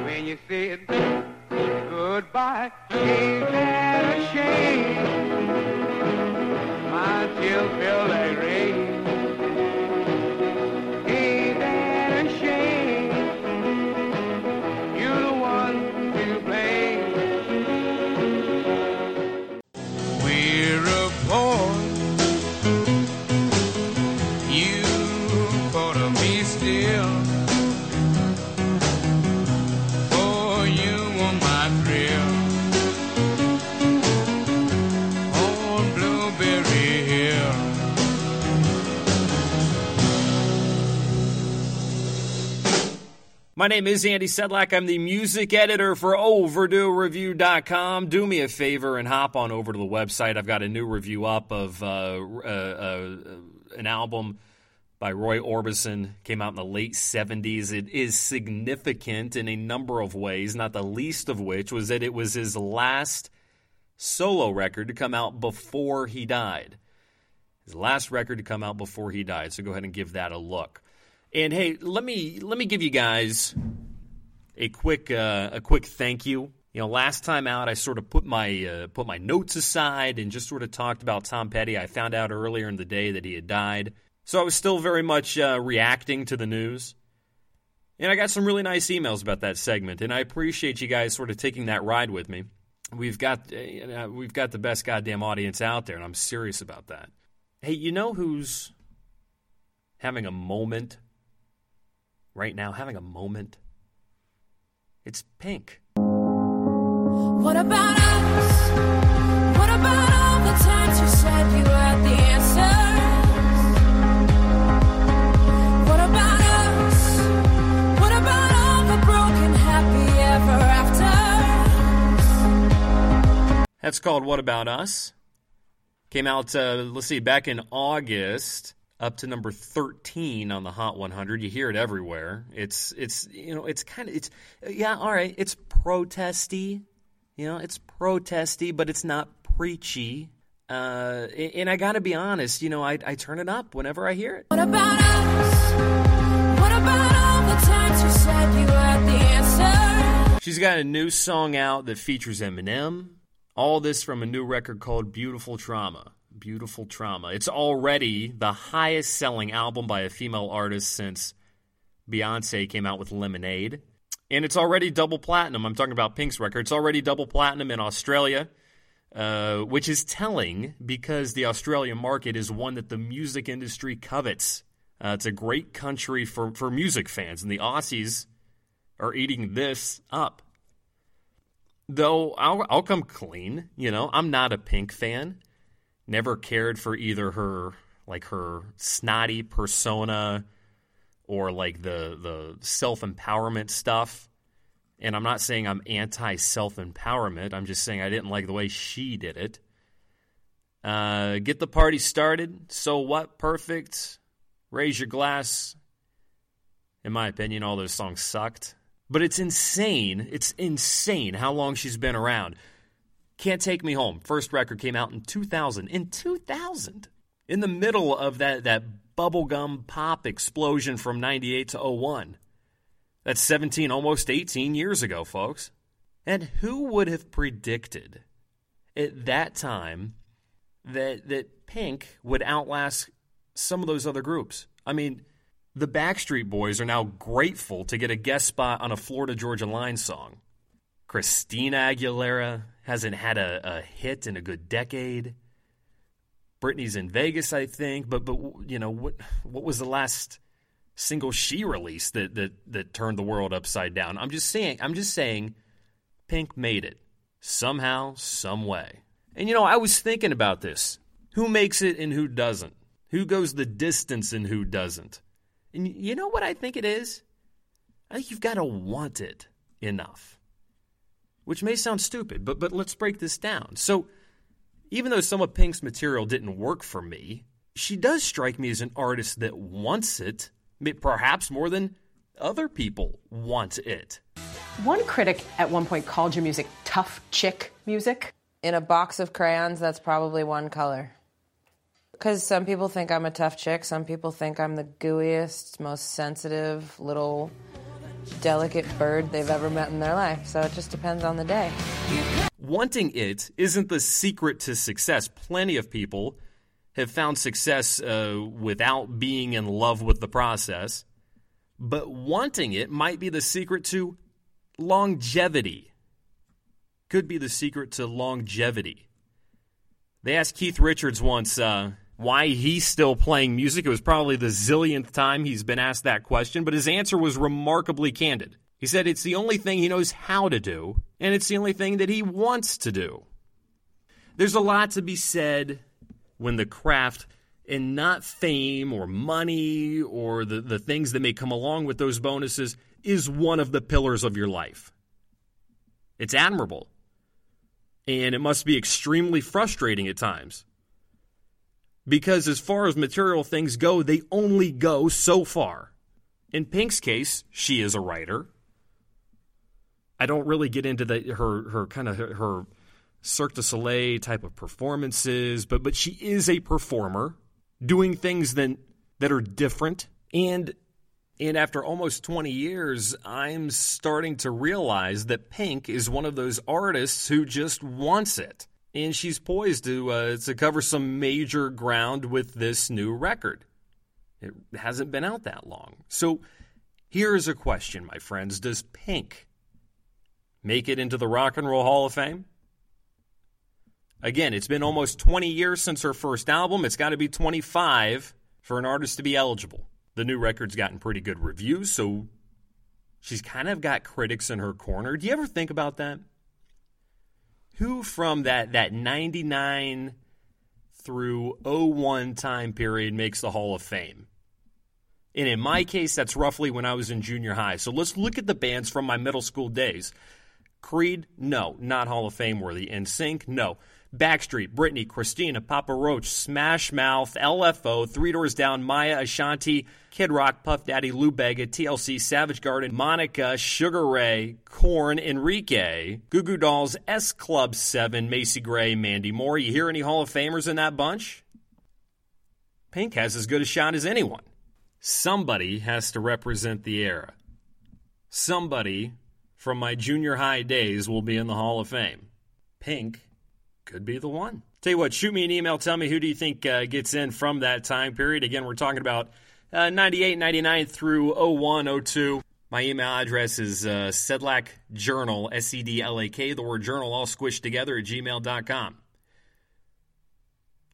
when you said goodbye. Ain't that a shame? My tears feel like rain. My name is Andy Sedlak. I'm the music editor for OverdueReview.com. Do me a favor and hop on over to the website. I've got a new review up of an album by Roy Orbison. Came out in the late 70s. It is significant in a number of ways, not the least of which was that it was his last solo record to come out before he died. So go ahead and give that a look. And hey, let me give you guys a quick thank you. You know, last time out, I sort of put my notes aside and just sort of talked about Tom Petty. I found out earlier in the day that he had died, so I was still very much reacting to the news. And I got some really nice emails about that segment, and I appreciate you guys sort of taking that ride with me. We've got the best goddamn audience out there, and I'm serious about that. Hey, you know who's having a moment? Right now, having a moment. It's Pink. What about us? What about all the times you said you had the answers? What about us? What about all the broken happy ever after? That's called What About Us. Came out, back in August. Up to number 13 on the Hot 100. You hear it everywhere. It's protesty. It's protesty, but it's not preachy. And I got to be honest, I turn it up whenever I hear it. What about us? What about all the times you said you had the answer? She's got a new song out that features Eminem. All this from a new record called Beautiful Trauma. Beautiful Trauma. It's already the highest selling album by a female artist since Beyonce came out with Lemonade. And it's already double platinum. I'm talking about Pink's record. It's already double platinum in Australia, which is telling because the Australian market is one that the music industry covets. It's a great country for music fans, and the Aussies are eating this up. Though I'll come clean, you know, I'm not a Pink fan. Never cared for either her snotty persona or like the self-empowerment stuff. And I'm not saying I'm anti-self-empowerment. I'm just saying I didn't like the way she did it. Get the party started. So what? Perfect. Raise Your Glass. In my opinion, all those songs sucked. But it's insane. It's insane how long she's been around. Can't Take Me Home. First record came out in 2000. In 2000. In the middle of that bubblegum pop explosion from 98 to 01. That's 17, almost 18 years ago, folks. And who would have predicted at that time that Pink would outlast some of those other groups? I mean, the Backstreet Boys are now grateful to get a guest spot on a Florida Georgia Line song. Christina Aguilera hasn't had a hit in a good decade. Britney's in Vegas, I think. But you know, what was the last single she released that turned the world upside down? I'm just saying Pink made it somehow, some way. And you know, I was thinking about this. Who makes it and who doesn't? Who goes the distance and who doesn't? And you know what I think it is? I think you've got to want it enough. Which may sound stupid, but let's break this down. So even though some of Pink's material didn't work for me, she does strike me as an artist that wants it, perhaps more than other people want it. One critic at one point called your music tough chick music. In a box of crayons, that's probably one color. Because some people think I'm a tough chick. Some people think I'm the gooeyest, most sensitive, little, delicate bird they've ever met in their life. So it just depends on the day. Wanting it isn't the secret to success. Plenty of people have found success without being in love with the process. But wanting it might be the secret to longevity. Could be the secret to longevity. They asked Keith Richards once why he's still playing music. It was probably the zillionth time he's been asked that question, but his answer was remarkably candid. He said it's the only thing he knows how to do, and it's the only thing that he wants to do. There's a lot to be said when the craft and not fame or money or the things that may come along with those bonuses is one of the pillars of your life. It's admirable. And it must be extremely frustrating at times. Because as far as material things go, they only go so far. In Pink's case, she is a writer. I don't really get into her Cirque du Soleil type of performances, but she is a performer doing things that are different. And after almost 20 years, I'm starting to realize that Pink is one of those artists who just wants it. And she's poised to cover some major ground with this new record. It hasn't been out that long. So here's a question, my friends. Does Pink make it into the Rock and Roll Hall of Fame? Again, it's been almost 20 years since her first album. It's got to be 25 for an artist to be eligible. The new record's gotten pretty good reviews, so she's kind of got critics in her corner. Do you ever think about that? Who from that 99 through 01 time period makes the Hall of Fame? And in my case, that's roughly when I was in junior high. So let's look at the bands from my middle school days. Creed, no, not Hall of Fame worthy. NSYNC, no. Backstreet, Britney, Christina, Papa Roach, Smash Mouth, LFO, Three Doors Down, Maya, Ashanti, Kid Rock, Puff Daddy, Lou Bega, TLC, Savage Garden, Monica, Sugar Ray, Korn, Enrique, Goo Goo Dolls, S Club 7, Macy Gray, Mandy Moore. You hear any Hall of Famers in that bunch? Pink has as good a shot as anyone. Somebody has to represent the era. Somebody from my junior high days will be in the Hall of Fame. Pink could be the one. Tell you what, shoot me an email. Tell me who do you think gets in from that time period. Again, we're talking about 98, 99 through 01, 02. My email address is sedlakjournal, S-E-D-L-A-K, the word journal all squished together at gmail.com.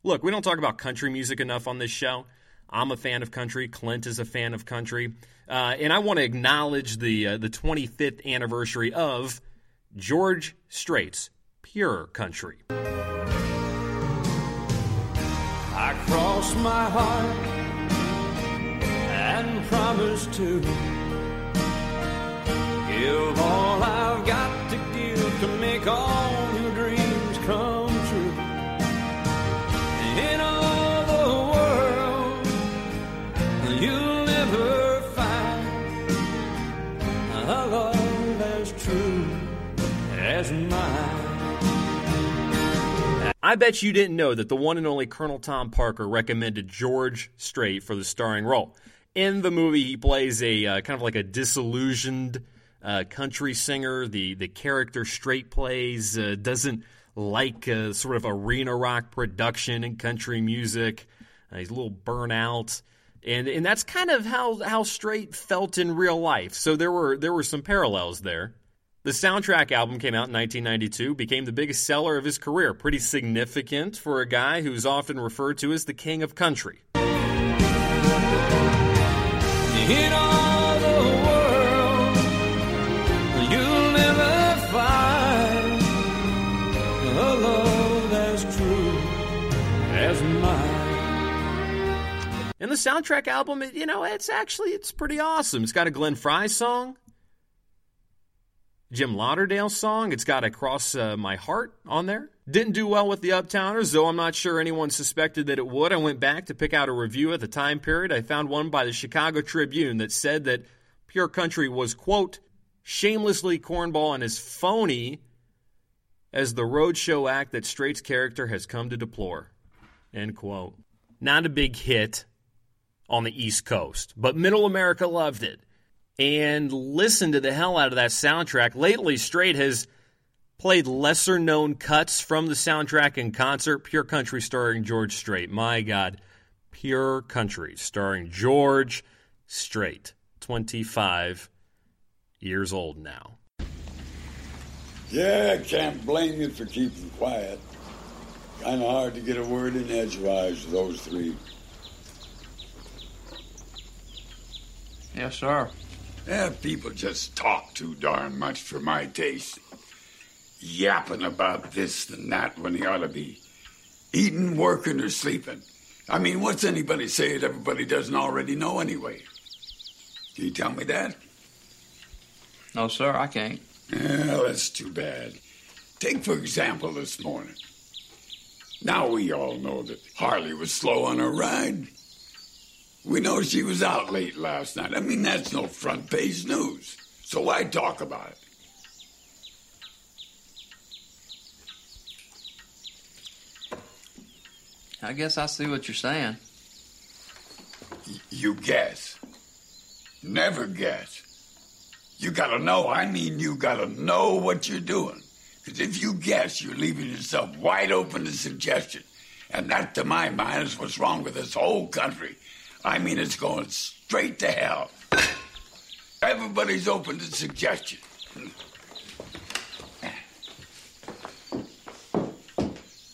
Look, we don't talk about country music enough on this show. I'm a fan of country. Clint is a fan of country. And I want to acknowledge the 25th anniversary of George Strait's Pure Country. I cross my heart and promise to give all I've got to give to make all your dreams come true. In all the world, you'll never find a love as true as mine. I bet you didn't know that the one and only Colonel Tom Parker recommended George Strait for the starring role. In the movie, he plays a kind of like a disillusioned country singer. The character Strait plays doesn't like sort of arena rock production and country music. He's a little burnout, and that's kind of how Strait felt in real life. So there were some parallels there. The soundtrack album came out in 1992, became the biggest seller of his career. Pretty significant for a guy who's often referred to as the king of country. In all the world, you'll never find a love as true as mine. And the soundtrack album, you know, it's pretty awesome. It's got a Glenn Frey song, Jim Lauderdale song. It's got Across My Heart on there. Didn't do well with the Uptowners, though I'm not sure anyone suspected that it would. I went back to pick out a review of the time period. I found one by the Chicago Tribune that said that Pure Country was, quote, shamelessly cornball and as phony as the roadshow act that Strait's character has come to deplore, end quote. Not a big hit on the East Coast, but Middle America loved it and listen to the hell out of that soundtrack. Lately, Strait has played lesser-known cuts from the soundtrack in concert. Pure Country starring George Strait. My God, Pure Country starring George Strait, 25 years old now. Yeah, I can't blame you for keeping quiet. Kind of hard to get a word in edgewise, those three. Yes, sir. Yeah, people just talk too darn much for my taste. Yapping about this and that when they ought to be eating, working, or sleeping. I mean, what's anybody say that everybody doesn't already know anyway? Can you tell me that? No, sir, I can't. Well, that's too bad. Take, for example, this morning. Now we all know that Harley was slow on her ride. We know she was out late last night. I mean, that's no front-page news. So why talk about it? I guess I see what you're saying. You guess. Never guess. You gotta know. I mean, you gotta know what you're doing. Because if you guess, you're leaving yourself wide open to suggestion. And that, to my mind, is what's wrong with this whole country. I mean, it's going straight to hell. Everybody's open to suggestion.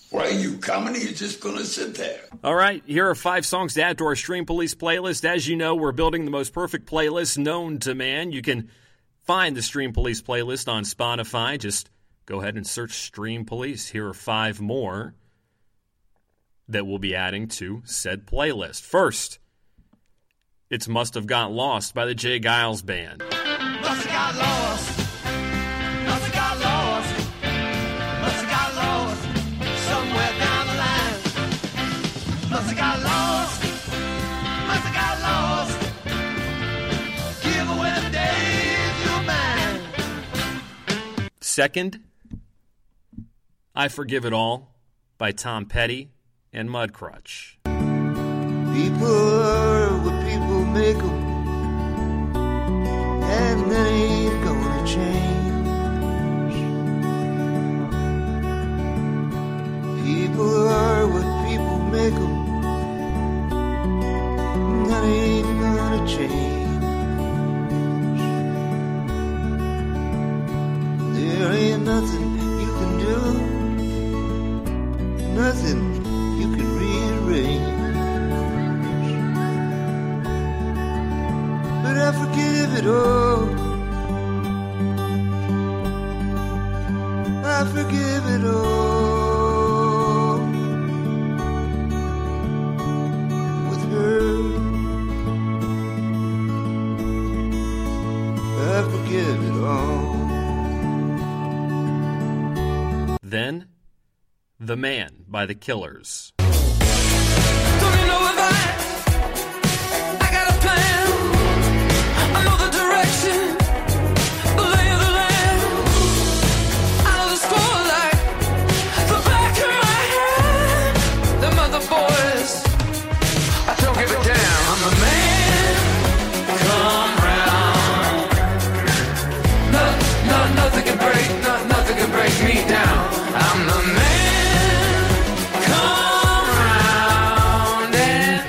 Why are you coming? You're just going to sit there. All right, here are 5 songs to add to our Stream Police playlist. As you know, we're building the most perfect playlist known to man. You can find the Stream Police playlist on Spotify. Just go ahead and search Stream Police. Here are 5 more that we'll be adding to said playlist. First, it's Must Have Got Lost by the Jay Giles Band. Must have got lost. Must have got lost. Must have got lost. Somewhere down the line. Must have got lost. Must have got lost. Give away the days you're mine. Second, I Forgive It All by Tom Petty and Mudcrutch. People are what people make them, and they ain't gonna change. take 'em. That ain't gonna change. There ain't nothing you can do, nothing you can rearrange. But I forgive it all, I forgive it all. Then, The Man by The Killers. Don't you know if I got a plan? I know the direction, the lay of the land. I know the score like the back of my hand. Them other boys, I don't give a damn. I'm the man, come round. Nothing can break, nothing can break me down. I'm the man, come round and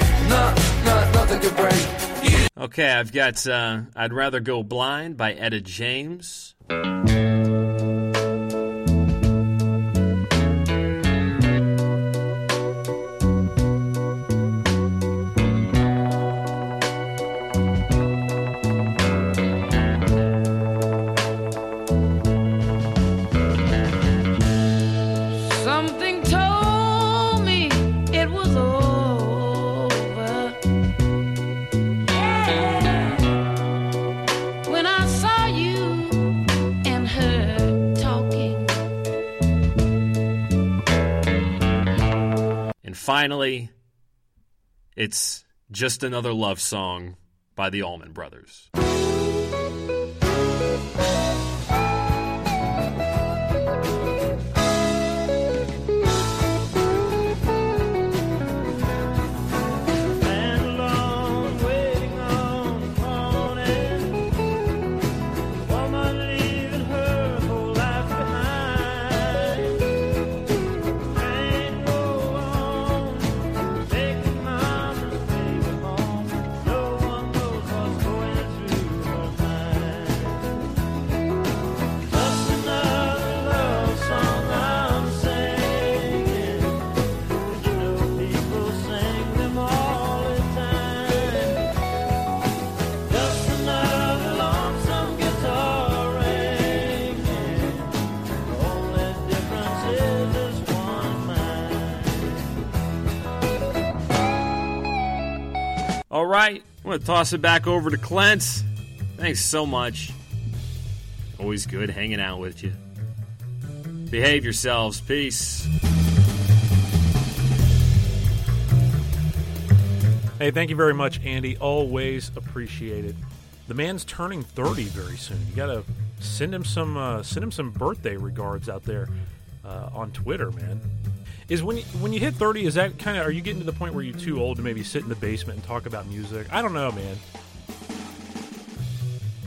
nothing can break you. Okay, I've got I'd Rather Go Blind by Etta James. Finally, it's Just Another Love Song by the Allman Brothers. All right, I'm going to toss it back over to Clint. Thanks so much. Always good hanging out with you. Behave yourselves. Peace. Hey, thank you very much, Andy. Always appreciate it. The man's turning 30 very soon. You got to send him some birthday regards out there on Twitter, man. Is when you hit 30, is that kind of, are you getting to the point where you're too old to maybe sit in the basement and talk about music? I don't know, man.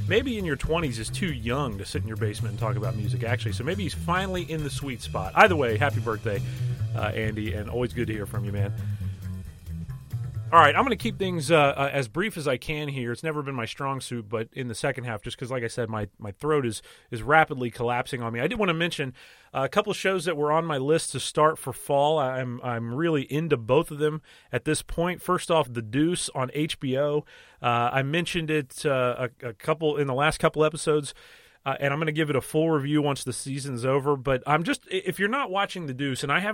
Maybe in your 20s is too young to sit in your basement and talk about music, actually. So maybe he's finally in the sweet spot. Either way, happy birthday, Andy, and always good to hear from you, man. All right, I'm going to keep things as brief as I can here. It's never been my strong suit, but in the second half, just because, like I said, my throat is rapidly collapsing on me. I did want to mention a couple shows that were on my list to start for fall. I'm really into both of them at this point. First off, The Deuce on HBO. I mentioned it a couple in the last couple episodes. And I'm going to give it a full review once the season's over. But I'm just, if you're not watching The Deuce, and I've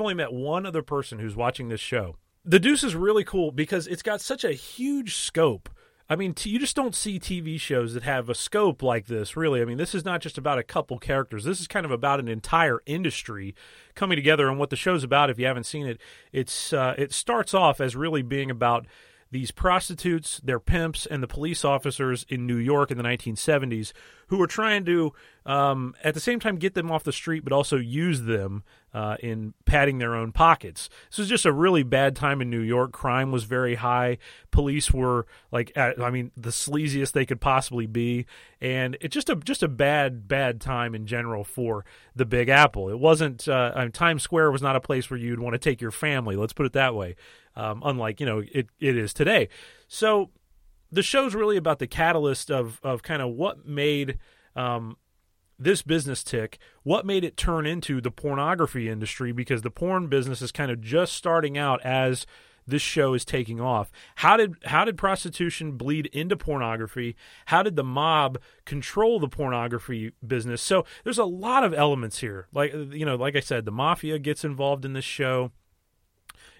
only met one other person who's watching this show. The Deuce is really cool because it's got such a huge scope. I mean, you just don't see TV shows that have a scope like this, really. I mean, this is not just about a couple characters. This is kind of about an entire industry coming together. And what the show's about, if you haven't seen it, it starts off as really being about these prostitutes, their pimps, and the police officers in New York in the 1970s who were trying to, at the same time, get them off the street but also use them in padding their own pockets. This was just a really bad time in New York. Crime was very high. Police were, the sleaziest they could possibly be. And it's just a bad, bad time in general for the Big Apple. It wasn't Times Square was not a place where you'd want to take your family. Let's put it that way. Unlike, it is today. So the show's really about the catalyst of kind of what made this business tick, what made it turn into the pornography industry, because the porn business is kind of just starting out as this show is taking off. How did prostitution bleed into pornography? How did the mob control the pornography business? So there's a lot of elements here. Like I said, the mafia gets involved in this show.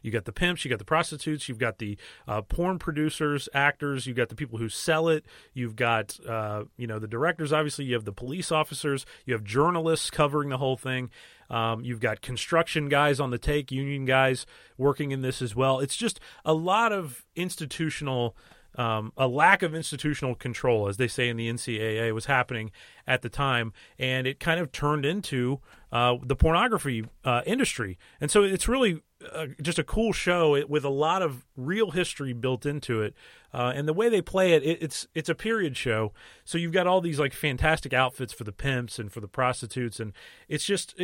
You got the pimps, you got the prostitutes, you've got the porn producers, actors, you've got the people who sell it, you've got the directors, obviously, you have the police officers, you have journalists covering the whole thing, you've got construction guys on the take, union guys working in this as well. It's just a lot of a lack of institutional control, as they say in the NCAA, was happening at the time, and it kind of turned into the pornography industry. And so it's really just a cool show with a lot of real history built into it. And the way they play it, it's a period show. So you've got all these fantastic outfits for the pimps and for the prostitutes. And it's just,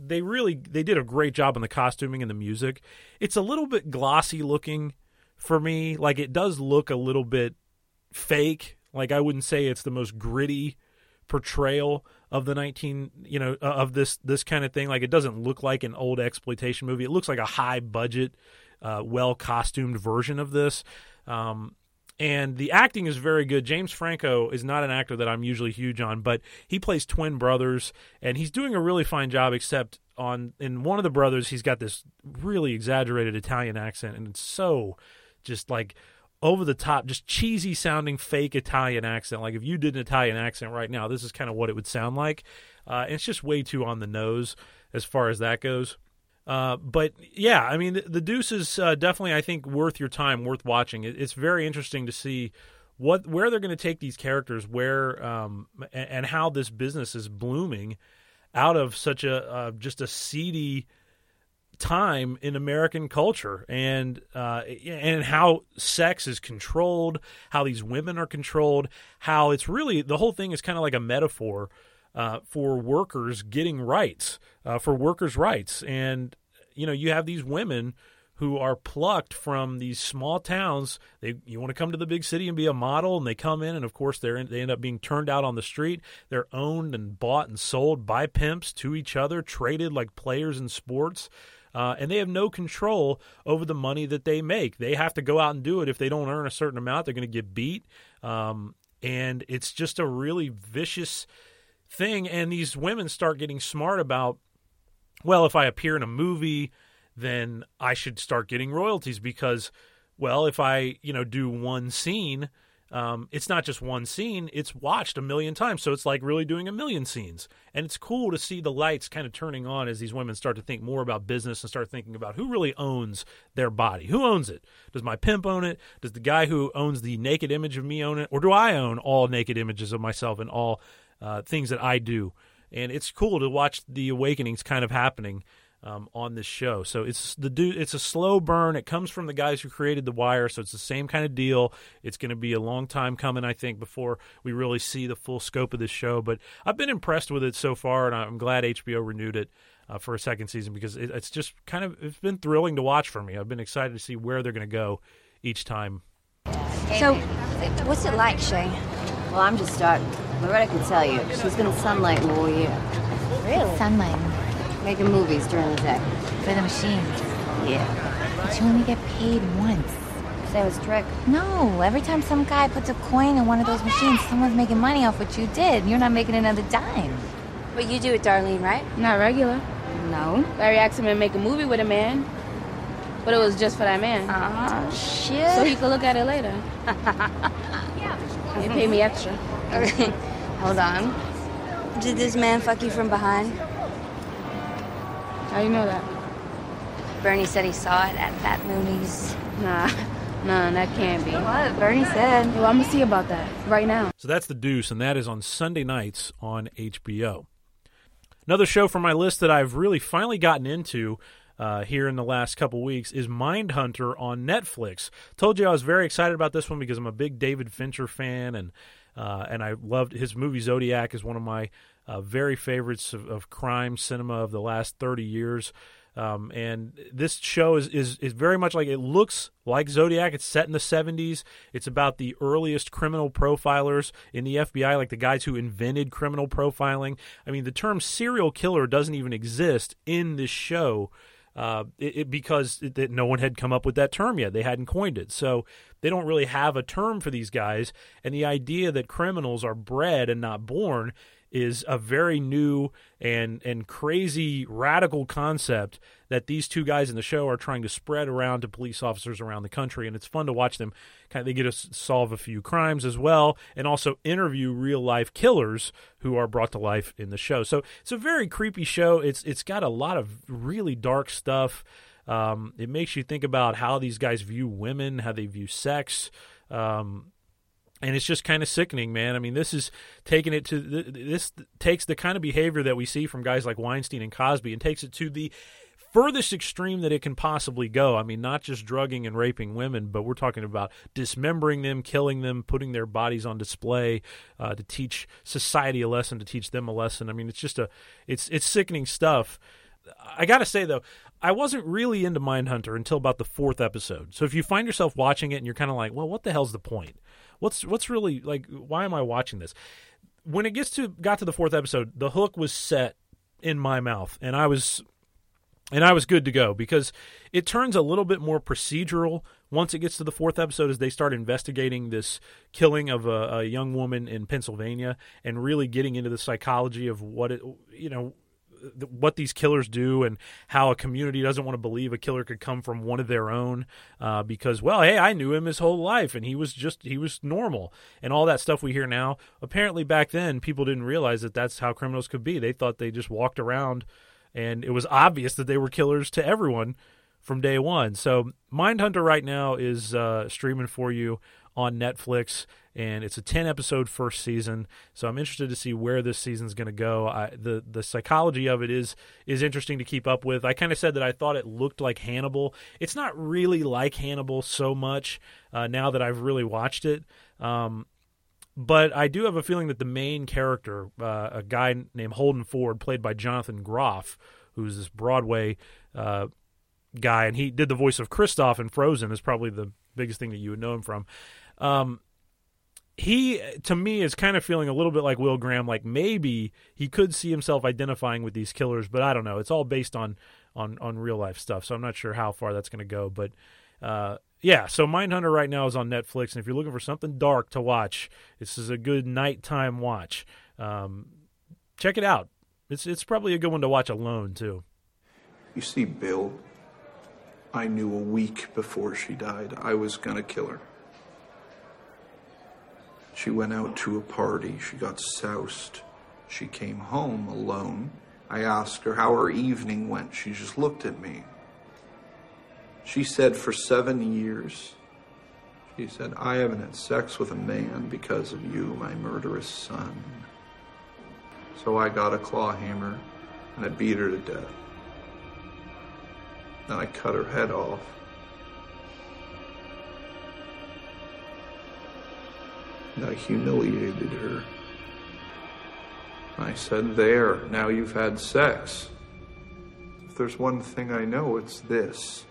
they did a great job on the costuming and the music. It's a little bit glossy looking for me. It does look a little bit fake. I wouldn't say it's the most gritty portrayal of the of this kind of thing. It doesn't look like an old exploitation movie. It looks like a high budget, well costumed version of this. And the acting is very good. James Franco is not an actor that I'm usually huge on, but he plays twin brothers, and he's doing a really fine job, except in one of the brothers, he's got this really exaggerated Italian accent, and it's so just over the top, just cheesy sounding fake Italian accent. If you did an Italian accent right now, this is kind of what it would sound like. It's just way too on the nose as far as that goes. But yeah, The Deuce is definitely, I think, worth your time, worth watching. It's very interesting to see where they're going to take these characters, and how this business is blooming out of such a seedy time in American culture, and how sex is controlled, how these women are controlled, how it's really, the whole thing is kind of like a metaphor for workers getting rights, for workers' rights. And, you have these women who are plucked from these small towns. You want to come to the big city and be a model, and they come in, and of course they end up being turned out on the street. They're owned and bought and sold by pimps to each other, traded like players in sports. And they have no control over the money that they make. They have to go out and do it. If they don't earn a certain amount, they're going to get beat. And it's just a really vicious thing. And these women start getting smart about, well, if I appear in a movie, then I should start getting royalties because, well, if I, do one scene, it's not just one scene, it's watched a million times. So it's like really doing a million scenes. And it's cool to see the lights kind of turning on as these women start to think more about business and start thinking about who really owns their body. Who owns it? Does my pimp own it? Does the guy who owns the naked image of me own it? Or do I own all naked images of myself and all things that I do? And it's cool to watch the awakenings kind of happening on this show. So it's a slow burn. It comes from the guys who created The Wire, so it's the same kind of deal. It's going to be a long time coming, I think, before we really see the full scope of this show. But I've been impressed with it so far, and I'm glad HBO renewed it for a second season because it's just kind of, it's been thrilling to watch for me. I've been excited to see where they're going to go each time. So what's it like, Shay? Well, I'm just stuck. Loretta can tell you. She's been sunlighting all year. Really? Sunlighting. Making movies during the day. For the machines. Yeah. But you only get paid once. That was a trick. No, every time some guy puts a coin in one of those machines, someone's making money off what you did. You're not making another dime. But you do it, Darlene, right? Not regular. No. Larry asked him to make a movie with a man, but it was just for that man. Oh, shit. So he could look at it later. They paid me extra. Hold on. Did this man fuck you from behind? How do you know that? Bernie said he saw it at that Mooney's. Nah, No, that can't be. What Bernie said. Well, I'm going to see about that right now. So that's The Deuce, and that is on Sunday nights on HBO. Another show from my list that I've really finally gotten into here in the last couple weeks is Mindhunter on Netflix. Told you I was very excited about this one because I'm a big David Fincher fan, and I loved his movie Zodiac is one of my very favorites of crime cinema of the last 30 years. And this show is very much like, it looks like Zodiac. It's set in the 70s. It's about the earliest criminal profilers in the FBI, like the guys who invented criminal profiling. I mean, the term serial killer doesn't even exist in this show because no one had come up with that term yet. They hadn't coined it. So they don't really have a term for these guys. And the idea that criminals are bred and not born is a very new and crazy radical concept that these two guys in the show are trying to spread around to police officers around the country, and it's fun to watch them. They get to solve a few crimes as well, and also interview real-life killers who are brought to life in the show. So it's a very creepy show. It's got a lot of really dark stuff. It makes you think about how these guys view women, how they view sex, and it's just kind of sickening, man. I mean, this is taking it to this takes the kind of behavior that we see from guys like Weinstein and Cosby and takes it to the furthest extreme that it can possibly go. I mean, not just drugging and raping women, but we're talking about dismembering them, killing them, putting their bodies on display to teach society a lesson, to teach them a lesson. I mean, it's just it's sickening stuff. I got to say, though, I wasn't really into Mindhunter until about the fourth episode. So if you find yourself watching it and you're kind of like, well, what the hell's the point? What's really, like, why am I watching this? When it got to the fourth episode, the hook was set in my mouth, and I was good to go, because it turns a little bit more procedural once it gets to the fourth episode, as they start investigating this killing of a young woman in Pennsylvania and really getting into the psychology of what these killers do and how a community doesn't want to believe a killer could come from one of their own because, well, hey, I knew him his whole life and he was normal, and all that stuff we hear now. Apparently back then people didn't realize that that's how criminals could be. They thought they just walked around and it was obvious that they were killers to everyone from day one. So Mindhunter right now is streaming for you on Netflix, and it's a 10-episode first season, so I'm interested to see where this season's going to go. The psychology of it is interesting to keep up with. I kind of said that I thought it looked like Hannibal. It's not really like Hannibal so much now that I've really watched it, but I do have a feeling that the main character, a guy named Holden Ford, played by Jonathan Groff, who's this Broadway guy, and he did the voice of Kristoff in Frozen, is probably the biggest thing that you would know him from. He, to me, is kind of feeling a little bit like Will Graham, like maybe he could see himself identifying with these killers, but I don't know. It's all based on real life stuff, so I'm not sure how far that's going to go. But yeah, so Mindhunter right now is on Netflix, and if you're looking for something dark to watch, this is a good nighttime watch. Check it out. It's probably a good one to watch alone, too. You see, Bill, I knew a week before she died I was gonna kill her. She went out to a party. She got soused. She came home alone. I asked her how her evening went. She just looked at me. She said, for 7 years, she said, I haven't had sex with a man because of you, my murderous son. So I got a claw hammer and I beat her to death. Then I cut her head off. And I humiliated her. And I said, there, now you've had sex. If there's one thing I know, it's this.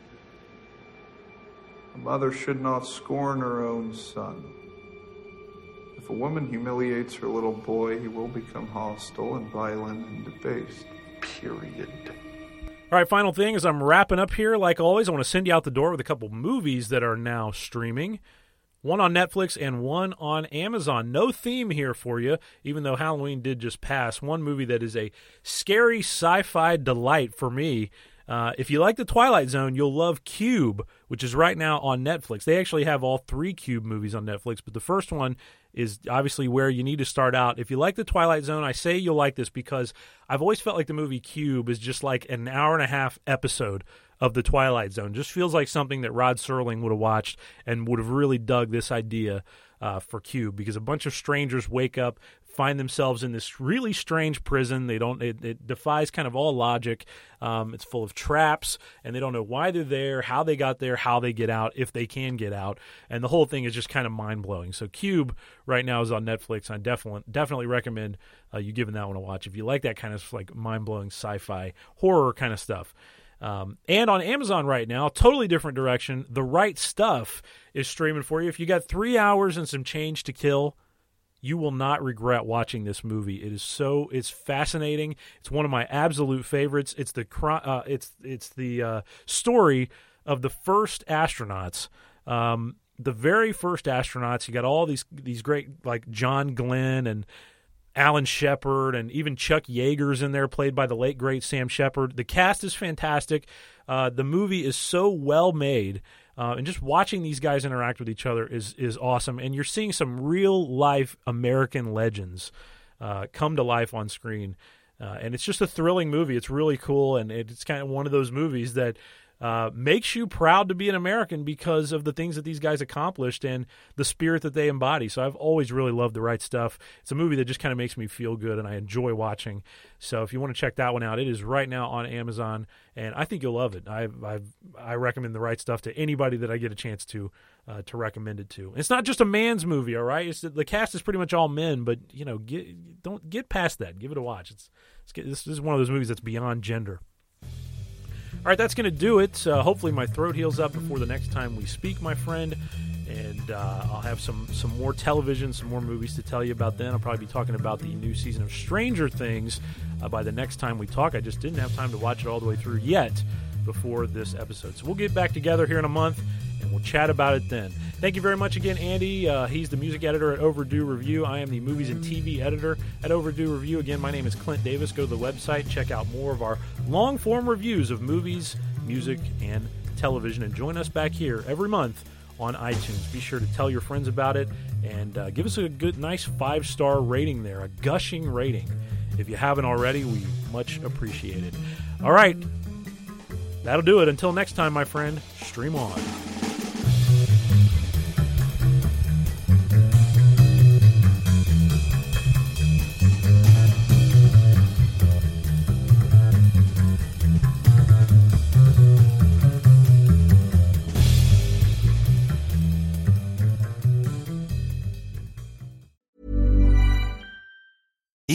A mother should not scorn her own son. If a woman humiliates her little boy, he will become hostile and violent and debased. Period. All right, final thing is I'm wrapping up here. Like always, I want to send you out the door with a couple movies that are now streaming, one on Netflix and one on Amazon. No theme here for you, even though Halloween did just pass. One movie that is a scary sci-fi delight for me. If you like The Twilight Zone, you'll love Cube, which is right now on Netflix. They actually have all three Cube movies on Netflix, but the first one is obviously where you need to start out. If you like The Twilight Zone, I say you'll like this because I've always felt like the movie Cube is just like an hour and a half episode of The Twilight Zone. Just feels like something that Rod Serling would have watched and would have really dug this idea for Q, because a bunch of strangers wake up, find themselves in this really strange prison. They don't. It defies kind of all logic. It's full of traps, and they don't know why they're there, how they got there, how they get out, if they can get out. And the whole thing is just kind of mind-blowing. So Cube right now is on Netflix. I definitely recommend you giving that one a watch if you like that kind of like mind-blowing sci-fi horror kind of stuff. And on Amazon right now, totally different direction, The Right Stuff is streaming for you. If you got 3 hours and some change to kill, you will not regret watching this movie. It is so, it's fascinating. It's one of my absolute favorites. It's the story of the first astronauts. The very first astronauts. You got all these great, like John Glenn and Alan Shepard, and even Chuck Yeager's in there, played by the late, great Sam Shepard. The cast is fantastic. The movie is so well made. And just watching these guys interact with each other is awesome. And you're seeing some real-life American legends come to life on screen. And it's just a thrilling movie. It's really cool, and it's kind of one of those movies that makes you proud to be an American because of the things that these guys accomplished and the spirit that they embody. So I've always really loved The Right Stuff. It's a movie that just kind of makes me feel good, and I enjoy watching. So if you want to check that one out, it is right now on Amazon, and I think you'll love it. I recommend The Right Stuff to anybody that I get a chance to recommend it to. And it's not just a man's movie, all right? The cast is pretty much all men, but you know, don't get past that. Give it a watch. This is one of those movies that's beyond gender. All right, that's going to do it. Hopefully my throat heals up before the next time we speak, my friend. And I'll have some more television, some more movies to tell you about then. I'll probably be talking about the new season of Stranger Things by the next time we talk. I just didn't have time to watch it all the way through yet before this episode. So we'll get back together here in a month, and we'll chat about it then. Thank you very much again, Andy. He's the music editor at Overdue Review. I am the movies and TV editor at Overdue Review. Again, my name is Clint Davis. Go to the website, check out more of our long-form reviews of movies, music, and television, and join us back here every month on iTunes. Be sure to tell your friends about it, and give us a good, nice 5-star rating there, a gushing rating. If you haven't already, we much appreciate it. All right, that'll do it. Until next time, my friend, stream on.